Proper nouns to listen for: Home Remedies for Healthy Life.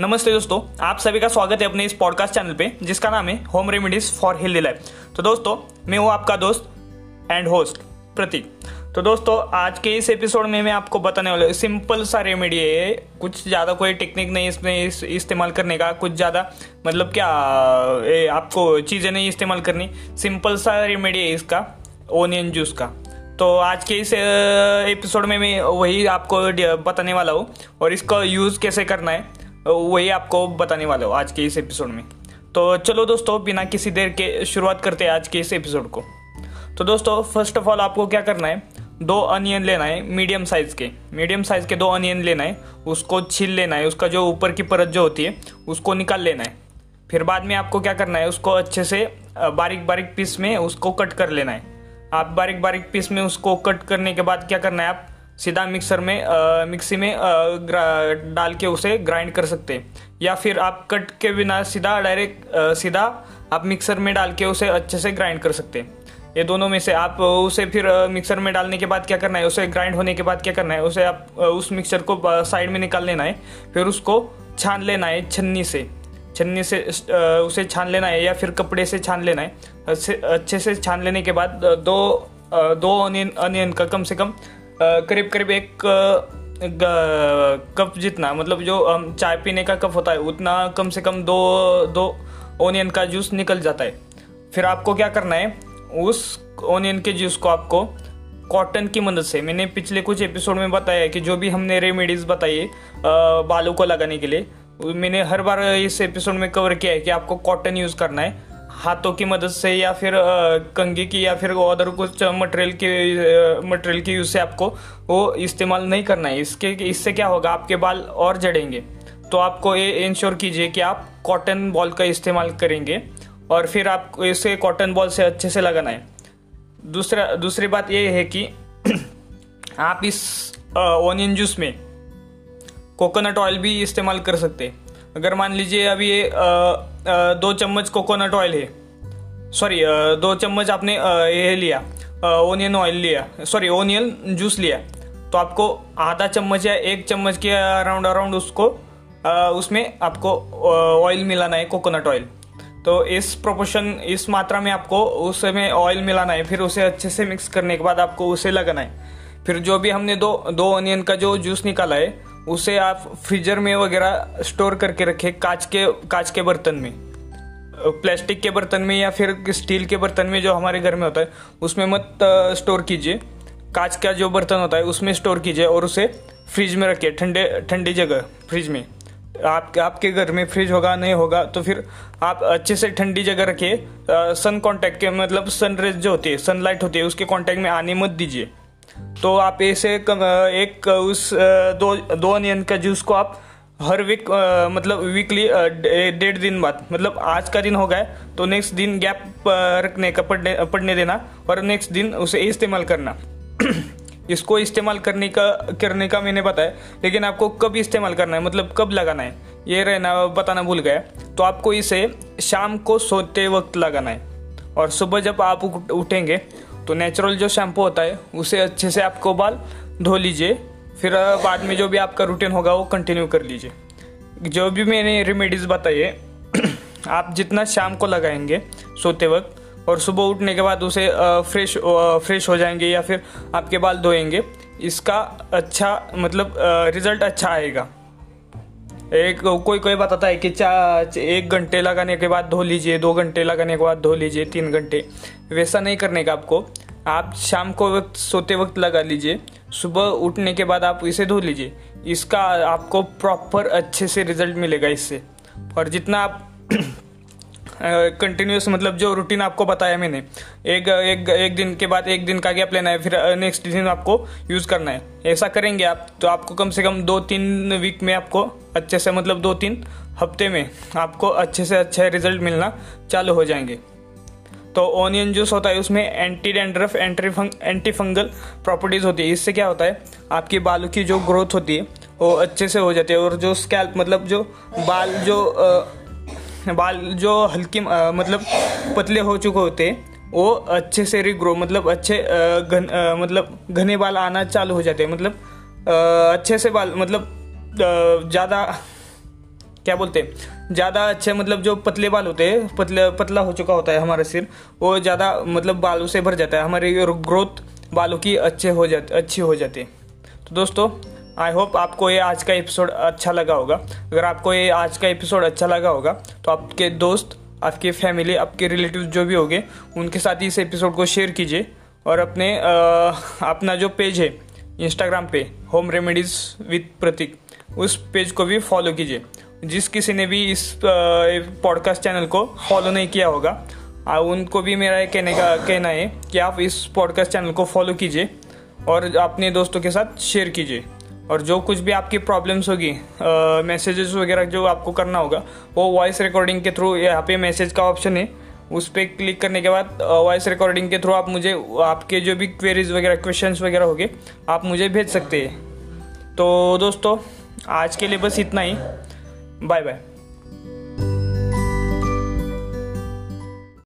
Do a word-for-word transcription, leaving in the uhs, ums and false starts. नमस्ते दोस्तों, आप सभी का स्वागत है अपने इस पॉडकास्ट चैनल पे जिसका नाम है home remedies for healthy life. तो दोस्तों, मैं हूँ आपका दोस्त एंड होस्ट प्रतीक। तो दोस्तों, आज के इस एपिसोड में मैं आपको बताने वाला हूँ सिंपल सा रेमेडी है, कुछ ज़्यादा कोई टेक्निक नहीं इसमें इस, इस्तेमाल करने का, कुछ ज़्यादा मतलब क्या ए, आपको चीज़ें नहीं इस्तेमाल करनी। सिंपल सा रेमेडी है इसका, ओनियन जूस का। तो आज के इस एपिसोड में मैं वही आपको बताने वाला हूँ और इसका यूज़ कैसे करना है वही आपको बताने वाला हूँ आज के इस एपिसोड में। तो चलो दोस्तों, बिना किसी देर के शुरुआत करते हैं आज के इस एपिसोड को। तो दोस्तों, फर्स्ट ऑफ ऑल आपको क्या करना है, दो अनियन लेना है मीडियम साइज़ के। मीडियम साइज़ के दो अनियन लेना है, उसको छील लेना है, उसका जो ऊपर की परत जो होती है उसको निकाल लेना है। फिर बाद में आपको क्या करना है, उसको अच्छे से बारीक बारीक पीस में उसको कट कर लेना है। आप बारीक बारीक पीस में उसको कट करने के बाद क्या करना है, आप सीधा मिक्सर में आ, मिक्सी में आ, डाल के उसे ग्राइंड कर सकते हैं, या फिर आप कट के बिना सीधा डायरेक्ट सीधा आप मिक्सर में डाल के उसे अच्छे से ग्राइंड कर सकते हैं। ये दोनों में से आप उसे फिर मिक्सर में डालने के बाद क्या करना है, उसे ग्राइंड होने के बाद क्या करना है, उसे आप उस मिक्सर को साइड में निकाल लेना है। फिर उसको छान लेना है छन्नी से, छन्नी से उसे छान लेना है या फिर कपड़े से छान लेना है। अच्छे से छान लेने के बाद दो दो अनियन अनियन का कम से कम करीब करीब एक कप जितना, मतलब जो हम चाय पीने का कप होता है उतना कम से कम दो दो ओनियन का जूस निकल जाता है। फिर आपको क्या करना है, उस ओनियन के जूस को आपको कॉटन की मदद से, मैंने पिछले कुछ एपिसोड में बताया है कि जो भी हमने रेमेडीज़ बताई है बालों को लगाने के लिए, मैंने हर बार इस एपिसोड में कवर किया है कि आपको कॉटन यूज़ करना है हाथों की मदद से या फिर कंघी की या फिर अदर कुछ मटेरियल के मटेरियल के यूज़ से आपको वो इस्तेमाल नहीं करना है। इसके इससे क्या होगा, आपके बाल और झड़ेंगे। तो आपको ये इंश्योर कीजिए कि आप कॉटन बॉल का इस्तेमाल करेंगे और फिर आप इसे कॉटन बॉल से अच्छे से लगाना है। दूसरा दूसरी बात ये है कि आप इस ओनियन जूस में कोकोनट ऑयल भी इस्तेमाल कर सकते हैं। अगर मान लीजिए अभी ये दो चम्मच कोकोनट ऑयल है, सॉरी दो चम्मच आपने ये लिया ओनियन ऑयल लिया, सॉरी ओनियन जूस लिया, तो आपको आधा चम्मच या एक चम्मच के अराउंड अराउंड उसको आ, उसमें आपको ऑयल मिलाना है, कोकोनट ऑयल। तो इस प्रोपोर्शन इस मात्रा में आपको उसमें ऑयल मिलाना है। फिर उसे अच्छे से मिक्स करने के बाद आपको उसे लगाना है। फिर जो भी हमने दो दो ओनियन का जो जूस निकाला है उसे आप फ्रीजर में वगैरह स्टोर करके रखें, कांच के कांच के बर्तन में, प्लास्टिक के बर्तन में या फिर स्टील के बर्तन में जो हमारे घर में होता है उसमें मत स्टोर कीजिए। कांच का जो बर्तन होता है उसमें स्टोर कीजिए और उसे फ्रिज में रखिए, ठंडे ठंडी जगह फ्रिज में। आपके आपके घर में फ्रिज होगा नहीं होगा तो फिर आप अच्छे से ठंडी जगह रखिए, सन कॉन्टैक्ट के मतलब सनरेज जो होती है सनलाइट होती है उसके कॉन्टैक्ट में आने मत दीजिए। तो आप ऐसे एक उस दो दो अनियन का जूस को आप हर वीक मतलब वीकली डेढ़ दिन बाद, मतलब आज का दिन होगा तो नेक्स्ट दिन गैप रखने का पड़ने पड़ने देना और नेक्स्ट दिन उसे इस्तेमाल करना। इसको इस्तेमाल करने का करने का मैंने बताया, लेकिन आपको कब इस्तेमाल करना है, मतलब कब लगाना है ये रहना बताना भूल गया। तो आपको इसे शाम को सोते वक्त लगाना है और सुबह जब आप उठेंगे तो नेचुरल जो शैम्पू होता है उसे अच्छे से आपको बाल धो लीजिए। फिर बाद में जो भी आपका रूटीन होगा वो कंटिन्यू कर लीजिए। जो भी मैंने रेमेडीज़ बताई है आप जितना शाम को लगाएंगे सोते वक्त और सुबह उठने के बाद उसे फ्रेश फ्रेश हो जाएंगे या फिर आपके बाल धोएंगे, इसका अच्छा मतलब रिज़ल्ट अच्छा आएगा। एक कोई कोई बताता है कि चार एक घंटे लगाने के बाद धो लीजिए, दो घंटे लगाने के बाद धो लीजिए, तीन घंटे। वैसा नहीं करने का आपको, आप शाम को वक्त सोते वक्त लगा लीजिए, सुबह उठने के बाद आप इसे धो लीजिए। इसका आपको प्रॉपर अच्छे से रिजल्ट मिलेगा इससे। और जितना आप कंटिन्यूस मतलब जो रूटीन आपको बताया मैंने, एक एक एक दिन के बाद एक दिन का गैप लेना है, फिर नेक्स्ट दिन आपको यूज़ करना है। ऐसा करेंगे आप तो आपको कम से कम दो तीन वीक में आपको अच्छे से, मतलब दो तीन हफ्ते में आपको अच्छे से अच्छे रिजल्ट मिलना चालू हो जाएंगे। तो ओनियन जूस होता है उसमें एंटी डैंड्रफ एंटी फंग एंटी फंगल प्रॉपर्टीज़ होती है। इससे क्या होता है, आपके बालों की जो ग्रोथ होती है वो अच्छे से हो जाती है और जो स्कैल्प मतलब जो बाल जो बाल जो हल्की मतलब पतले हो चुके होते हैं वो अच्छे से रिग्रो मतलब अच्छे घन मतलब घने बाल आना चालू हो जाते हैं, मतलब अच्छे से बाल मतलब ज़्यादा क्या बोलते हैं, ज़्यादा अच्छे मतलब जो पतले बाल होते हैं, पतले पतला हो चुका होता है हमारा सिर, वो ज़्यादा मतलब बालों से भर जाता है, हमारी ग्रोथ बालों की अच्छे हो जाती अच्छी हो जाती है। तो दोस्तों आई होप आपको ये आज का एपिसोड अच्छा लगा होगा। अगर आपको ये आज का एपिसोड अच्छा लगा होगा तो आपके दोस्त, आपके फैमिली, आपके रिलेटिव जो भी होंगे उनके साथ इस एपिसोड को शेयर कीजिए। और अपने आ, अपना जो पेज है इंस्टाग्राम पे होम रेमेडीज़ विद प्रतीक, उस पेज को भी फॉलो कीजिए। जिस किसी ने भी इस पॉडकास्ट चैनल को फॉलो नहीं किया होगा आ, उनको भी मेरा कहने का कहना है कि आप इस पॉडकास्ट चैनल को फॉलो कीजिए और अपने दोस्तों के साथ शेयर कीजिए। और जो कुछ भी आपकी प्रॉब्लम्स होगी, मैसेजेस वगैरह जो आपको करना होगा, वो वॉइस रिकॉर्डिंग के थ्रू यहाँ पे मैसेज का ऑप्शन है, उस पर क्लिक करने के बाद वॉइस रिकॉर्डिंग के थ्रू आप मुझे आपके जो भी क्वेरीज वगैरह, क्वेश्चंस वगैरह होंगे, आप मुझे भेज सकते हैं। तो दोस्तों आज के लिए बस इतना ही, बाय बाय।